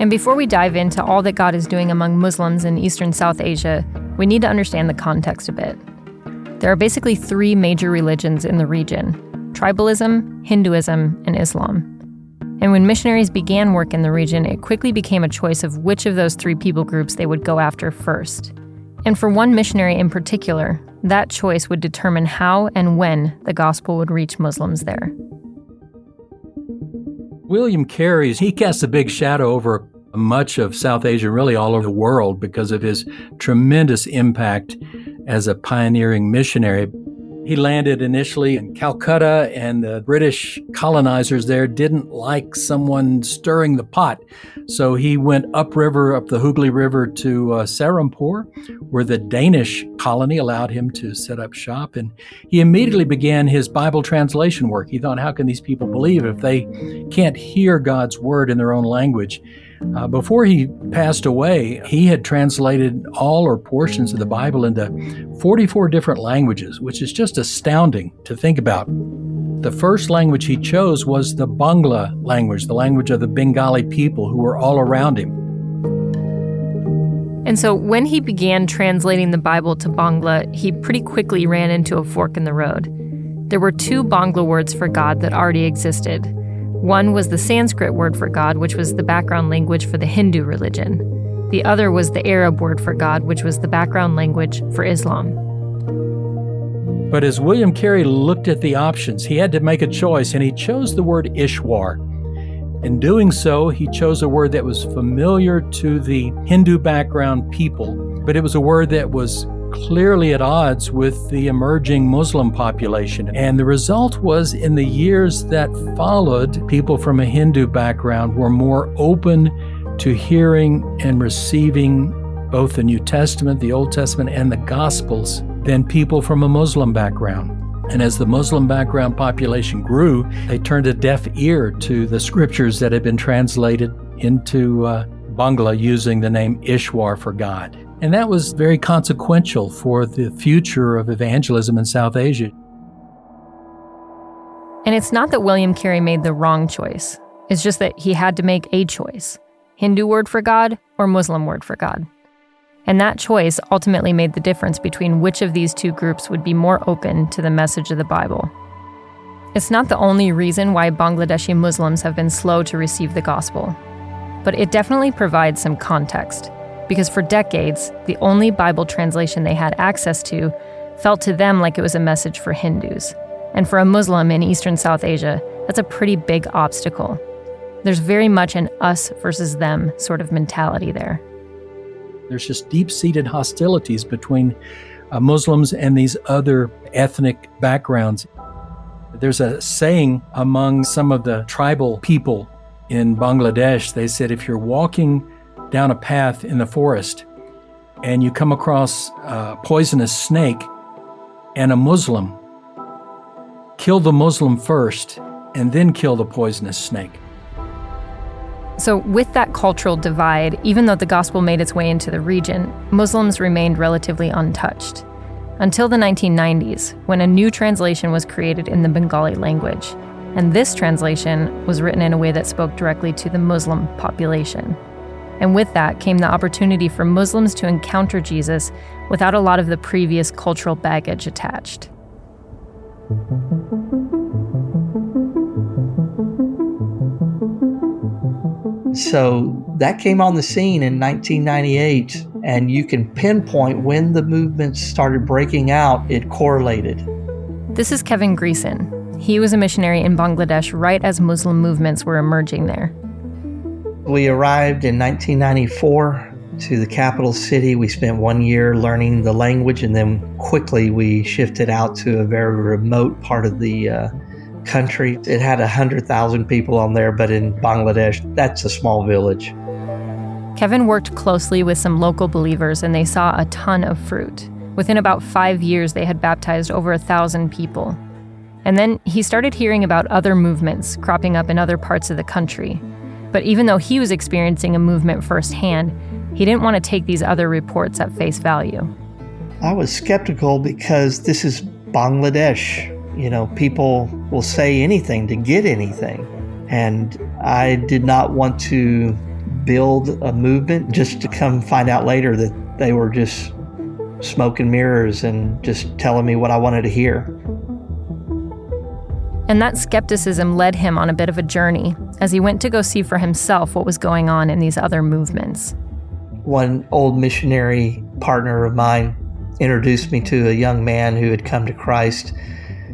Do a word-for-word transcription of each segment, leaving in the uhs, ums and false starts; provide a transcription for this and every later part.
And before we dive into all that God is doing among Muslims in Eastern South Asia, we need to understand the context a bit. There are basically three major religions in the region: tribalism, Hinduism, and Islam. And when missionaries began work in the region, it quickly became a choice of which of those three people groups they would go after first. And for one missionary in particular, that choice would determine how and when the gospel would reach Muslims there. William Carey, he casts a big shadow over much of South Asia, really all over the world, because of his tremendous impact as a pioneering missionary. He landed initially in Calcutta, and the British colonizers there didn't like someone stirring the pot. So he went upriver, up the Hooghly River to uh, Serampore, where the Danish colony allowed him to set up shop. And he immediately began his Bible translation work. He thought, how can these people believe if they can't hear God's word in their own language? Uh, before he passed away, he had translated all or portions of the Bible into forty-four different languages, which is just astounding to think about. The first language he chose was the Bangla language, the language of the Bengali people who were all around him. And so when he began translating the Bible to Bangla, he pretty quickly ran into a fork in the road. There were two Bangla words for God that already existed. One was the Sanskrit word for God, which was the background language for the Hindu religion. The other was the Arab word for God, which was the background language for Islam. But as William Carey looked at the options, he had to make a choice, and he chose the word Ishwar. In doing so, he chose a word that was familiar to the Hindu background people, but it was a word that was clearly at odds with the emerging Muslim population. And the result was, in the years that followed, people from a Hindu background were more open to hearing and receiving both the New Testament, the Old Testament, and the Gospels than people from a Muslim background. And as the Muslim background population grew, they turned a deaf ear to the scriptures that had been translated into uh, Bangla using the name Ishwar for God. And that was very consequential for the future of evangelism in South Asia. And it's not that William Carey made the wrong choice. It's just that he had to make a choice, Hindu word for God or Muslim word for God. And that choice ultimately made the difference between which of these two groups would be more open to the message of the Bible. It's not the only reason why Bangladeshi Muslims have been slow to receive the gospel, but it definitely provides some context, because for decades, the only Bible translation they had access to felt to them like it was a message for Hindus. And for a Muslim in Eastern South Asia, that's a pretty big obstacle. There's very much an us versus them sort of mentality there. There's just deep-seated hostilities between uh, Muslims and these other ethnic backgrounds. There's a saying among some of the tribal people in Bangladesh. They said, if you're walking down a path in the forest and you come across a poisonous snake and a Muslim, kill the Muslim first and then kill the poisonous snake. So with that cultural divide, even though the gospel made its way into the region, Muslims remained relatively untouched. Until the nineteen nineties, when a new translation was created in the Bengali language. And this translation was written in a way that spoke directly to the Muslim population. And with that came the opportunity for Muslims to encounter Jesus without a lot of the previous cultural baggage attached. So that came on the scene in nineteen ninety-eight, and you can pinpoint when the movement started breaking out, it correlated. This is Kevin Greeson. He was a missionary in Bangladesh right as Muslim movements were emerging there. We arrived in nineteen ninety-four to the capital city. We spent one year learning the language, and then quickly we shifted out to a very remote part of the uh, country. It had one hundred thousand people on there, but in Bangladesh, that's a small village. Kevin worked closely with some local believers, and they saw a ton of fruit. Within about five years, they had baptized over a thousand people. And then he started hearing about other movements cropping up in other parts of the country. But even though he was experiencing a movement firsthand, he didn't want to take these other reports at face value. I was skeptical because this is Bangladesh. You know, people will say anything to get anything. And I did not want to build a movement just to come find out later that they were just smoke and mirrors and just telling me what I wanted to hear. And that skepticism led him on a bit of a journey as he went to go see for himself what was going on in these other movements. One old missionary partner of mine introduced me to a young man who had come to Christ,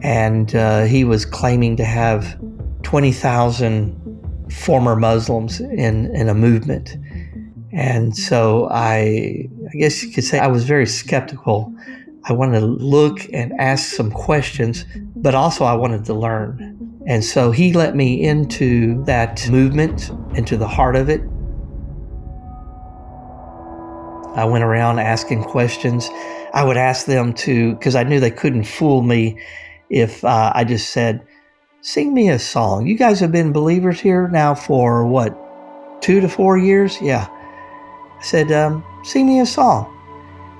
and uh, he was claiming to have twenty thousand former Muslims in, in a movement. And so I, I guess you could say I was very skeptical. I wanted to look and ask some questions, but also I wanted to learn. And so he let me into that movement, into the heart of it. I went around asking questions. I would ask them to, because I knew they couldn't fool me if uh, I just said, sing me a song. You guys have been believers here now for, what, two to four years? Yeah. I said, um, sing me a song.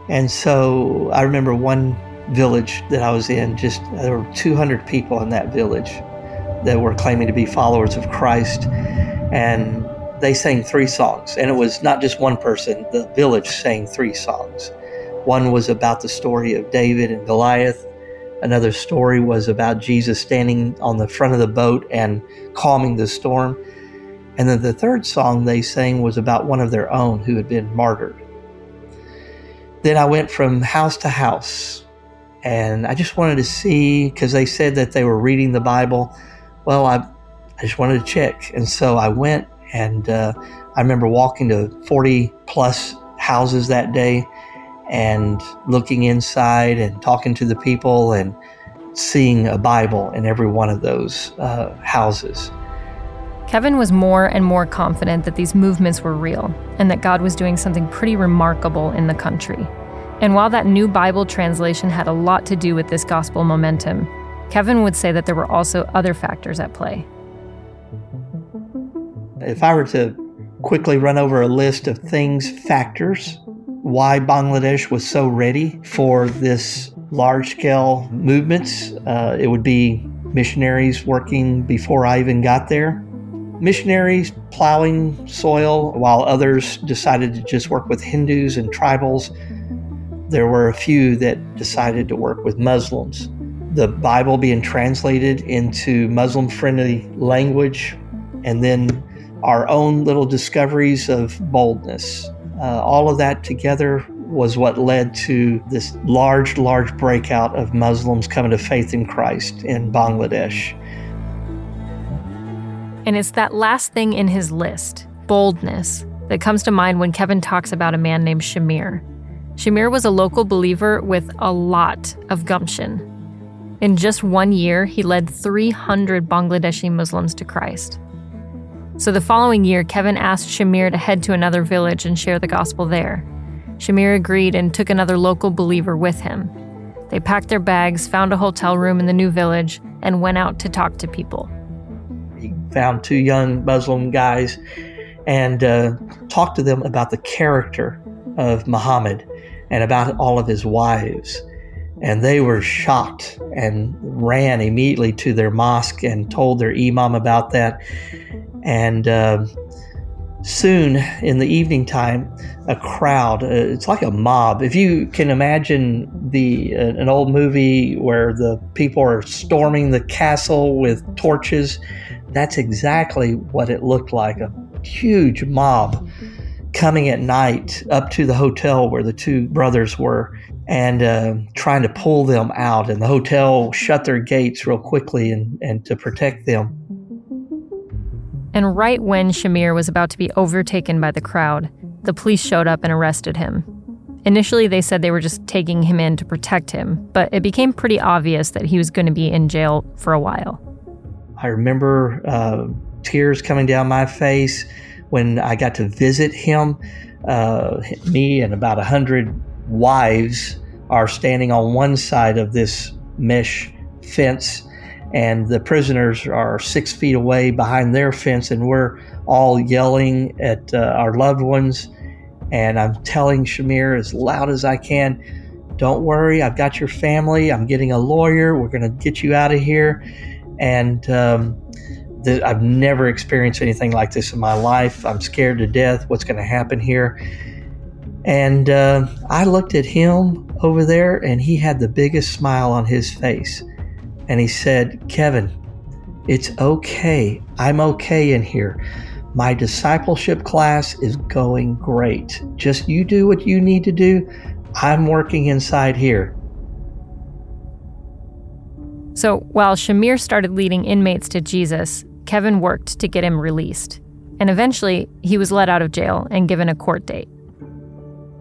And so I remember one village that I was in, just there were two hundred people in that village that were claiming to be followers of Christ. And they sang three songs. And it was not just one person. The village sang three songs. One was about the story of David and Goliath. Another story was about Jesus standing on the front of the boat and calming the storm. And then the third song they sang was about one of their own who had been martyred. Then I went from house to house, and I just wanted to see, because they said that they were reading the Bible. Well, I, I just wanted to check. And so I went, and uh, I remember walking to forty plus houses that day and looking inside and talking to the people and seeing a Bible in every one of those uh, houses. Kevin was more and more confident that these movements were real and that God was doing something pretty remarkable in the country. And while that new Bible translation had a lot to do with this gospel momentum, Kevin would say that there were also other factors at play. If I were to quickly run over a list of things, factors, why Bangladesh was so ready for this large-scale movements, uh, it would be missionaries working before I even got there. Missionaries plowing soil, while others decided to just work with Hindus and tribals. There were a few that decided to work with Muslims. The Bible being translated into Muslim-friendly language, and then our own little discoveries of boldness. Uh, all of that together was what led to this large, large breakout of Muslims coming to faith in Christ in Bangladesh. And it's that last thing in his list, boldness, that comes to mind when Kevin talks about a man named Shamir. Shamir was a local believer with a lot of gumption. In just one year, he led three hundred Bangladeshi Muslims to Christ. So the following year, Kevin asked Shamir to head to another village and share the gospel there. Shamir agreed and took another local believer with him. They packed their bags, found a hotel room in the new village, and went out to talk to people. He found two young Muslim guys and uh, talked to them about the character of Muhammad and about all of his wives. And they were shocked and ran immediately to their mosque and told their imam about that. And uh, soon in the evening time, a crowd, uh, it's like a mob. If you can imagine the uh, an old movie where the people are storming the castle with torches, that's exactly what it looked like, a huge mob coming at night up to the hotel where the two brothers were and uh, trying to pull them out. And the hotel shut their gates real quickly and, and to protect them. And right when Shamir was about to be overtaken by the crowd, the police showed up and arrested him. Initially, they said they were just taking him in to protect him, but it became pretty obvious that he was going to be in jail for a while. I remember uh, tears coming down my face when I got to visit him. Uh, me and about a hundred wives are standing on one side of this mesh fence, and the prisoners are six feet away behind their fence, and we're all yelling at uh, our loved ones. And I'm telling Shamir as loud as I can, don't worry, I've got your family, I'm getting a lawyer, we're gonna get you out of here. And um, th- I've never experienced anything like this in my life. I'm scared to death, what's gonna happen here? And uh, I looked at him over there, and he had the biggest smile on his face. And he said, Kevin, it's okay. I'm okay in here. My discipleship class is going great. Just you do what you need to do. I'm working inside here. So while Shamir started leading inmates to Jesus, Kevin worked to get him released. And eventually, he was let out of jail and given a court date.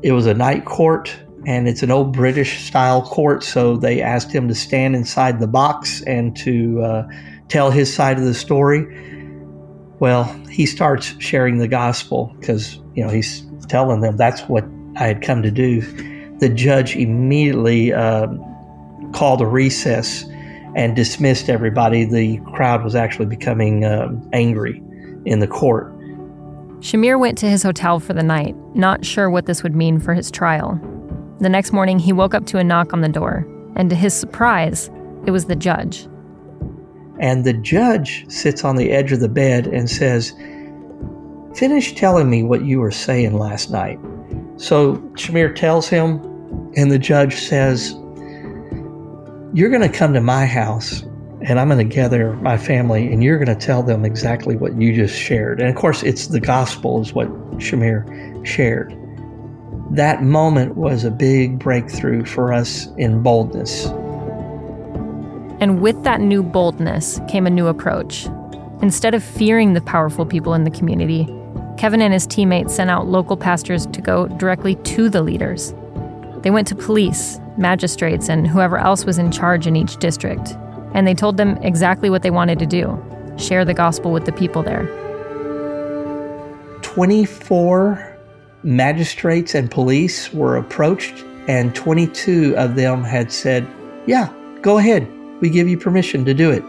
It was a night court. And it's an old British-style court, so they asked him to stand inside the box and to uh, tell his side of the story. Well, he starts sharing the gospel because, you know, he's telling them that's what I had come to do. The judge immediately uh, called a recess and dismissed everybody. The crowd was actually becoming uh, angry in the court. Shamir went to his hotel for the night, not sure what this would mean for his trial. The next morning, he woke up to a knock on the door, and to his surprise, it was the judge. And the judge sits on the edge of the bed and says, finish telling me what you were saying last night. So Shamir tells him, and the judge says, you're going to come to my house, and I'm going to gather my family, and you're going to tell them exactly what you just shared. And of course, it's the gospel is what Shamir shared. That moment was a big breakthrough for us in boldness. And with that new boldness came a new approach. Instead of fearing the powerful people in the community, Kevin and his teammates sent out local pastors to go directly to the leaders. They went to police, magistrates, and whoever else was in charge in each district. And they told them exactly what they wanted to do, share the gospel with the people there. twenty-four magistrates and police were approached and twenty-two of them had said, yeah, go ahead. We give you permission to do it.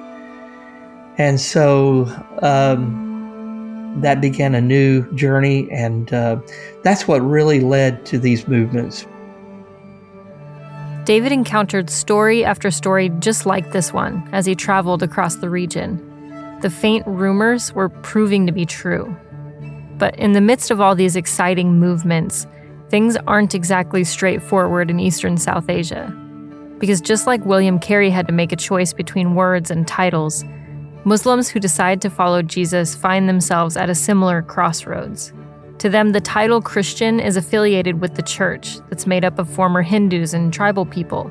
And so um, that began a new journey, and uh, that's what really led to these movements. David encountered story after story just like this one as he traveled across the region. The faint rumors were proving to be true. But in the midst of all these exciting movements, things aren't exactly straightforward in Eastern South Asia. Because just like William Carey had to make a choice between words and titles, Muslims who decide to follow Jesus find themselves at a similar crossroads. To them, the title Christian is affiliated with the church that's made up of former Hindus and tribal people.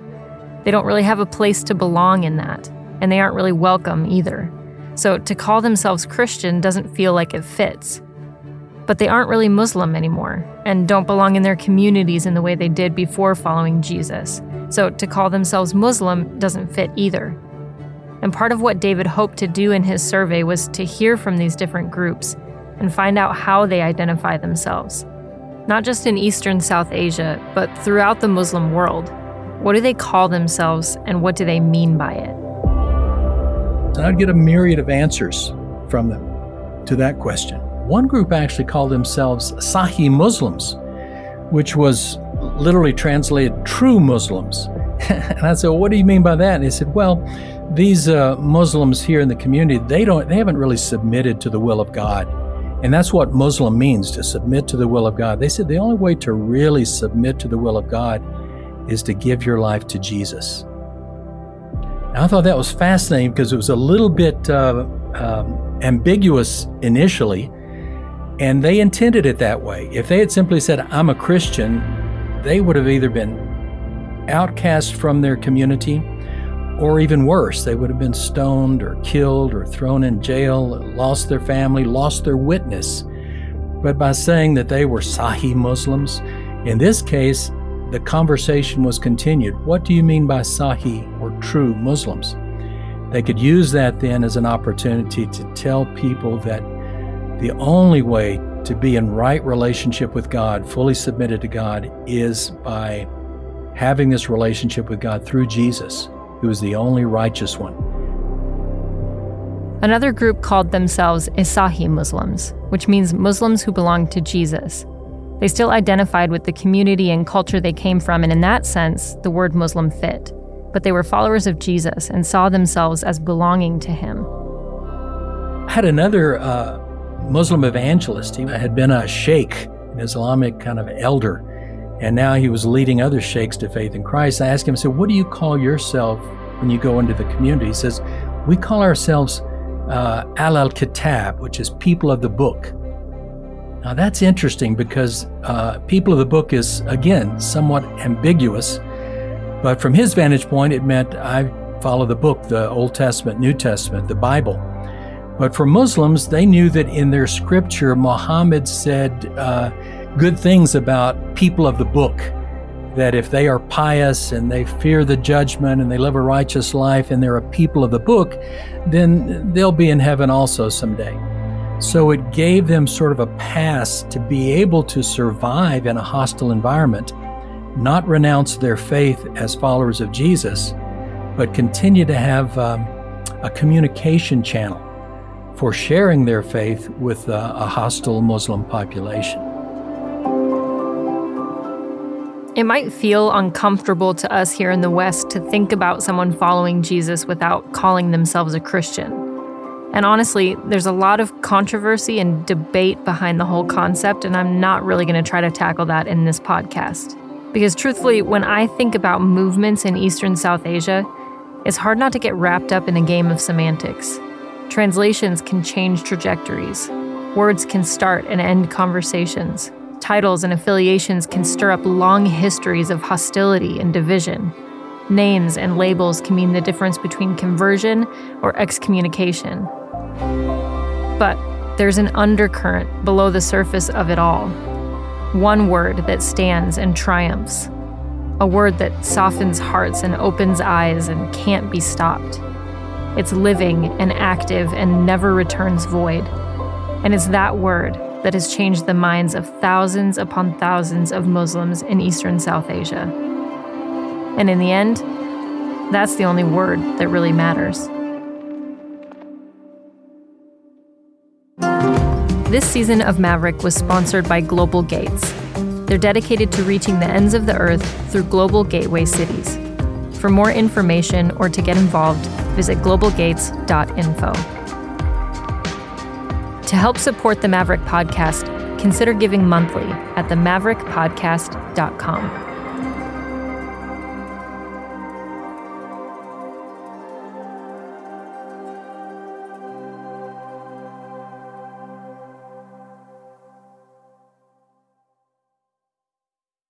They don't really have a place to belong in that, and they aren't really welcome either. So to call themselves Christian doesn't feel like it fits. But they aren't really Muslim anymore and don't belong in their communities in the way they did before following Jesus. So to call themselves Muslim doesn't fit either. And part of what David hoped to do in his survey was to hear from these different groups and find out how they identify themselves. Not just in Eastern South Asia, but throughout the Muslim world. What do they call themselves, and what do they mean by it? And I'd get a myriad of answers from them to that question. One group actually called themselves Sahih Muslims, which was literally translated true Muslims. And I said, well, what do you mean by that? And they said, well, these uh, Muslims here in the community, they don't, they haven't really submitted to the will of God. And that's what Muslim means, to submit to the will of God. They said the only way to really submit to the will of God is to give your life to Jesus. And I thought that was fascinating because it was a little bit uh, um, ambiguous initially, and they intended it that way. If they had simply said, I'm a Christian, they would have either been outcast from their community, or even worse, they would have been stoned or killed or thrown in jail, lost their family, lost their witness. But by saying that they were Sahih Muslims, in this case, the conversation was continued. What do you mean by Sahih or true Muslims? They could use that then as an opportunity to tell people that the only way to be in right relationship with God, fully submitted to God, is by having this relationship with God through Jesus, who is the only righteous one. Another group called themselves Isahi Muslims, which means Muslims who belong to Jesus. They still identified with the community and culture they came from, and in that sense, the word Muslim fit. But they were followers of Jesus and saw themselves as belonging to him. I had another uh, Muslim evangelist. He had been a sheikh, an Islamic kind of elder, and now he was leading other sheikhs to faith in Christ. I asked him, I said, what do you call yourself when you go into the community? He says, we call ourselves uh, al-al Kitab, which is people of the book. Now that's interesting because uh, people of the book is, again, somewhat ambiguous. But from his vantage point, it meant I follow the book, the Old Testament, New Testament, the Bible. But for Muslims, they knew that in their scripture, Muhammad said, uh, good things about people of the book, that if they are pious and they fear the judgment and they live a righteous life and they're a people of the book, then they'll be in heaven also someday. So it gave them sort of a pass to be able to survive in a hostile environment, not renounce their faith as followers of Jesus, but continue to have um, a communication channel for sharing their faith with uh, a hostile Muslim population. It might feel uncomfortable to us here in the West to think about someone following Jesus without calling themselves a Christian. And honestly, there's a lot of controversy and debate behind the whole concept, and I'm not really going to try to tackle that in this podcast. Because truthfully, when I think about movements in Eastern South Asia, it's hard not to get wrapped up in a game of semantics. Translations can change trajectories. Words can start and end conversations. Titles and affiliations can stir up long histories of hostility and division. Names and labels can mean the difference between conversion or excommunication. But there's an undercurrent below the surface of it all. One word that stands and triumphs. A word that softens hearts and opens eyes and can't be stopped. It's living and active and never returns void. And it's that word that has changed the minds of thousands upon thousands of Muslims in Eastern South Asia. And in the end, that's the only word that really matters. This season of Maverick was sponsored by Global Gates. They're dedicated to reaching the ends of the earth through global gateway cities. For more information or to get involved, visit global gates dot info. To help support the Maverick Podcast, consider giving monthly at the maverick podcast dot com.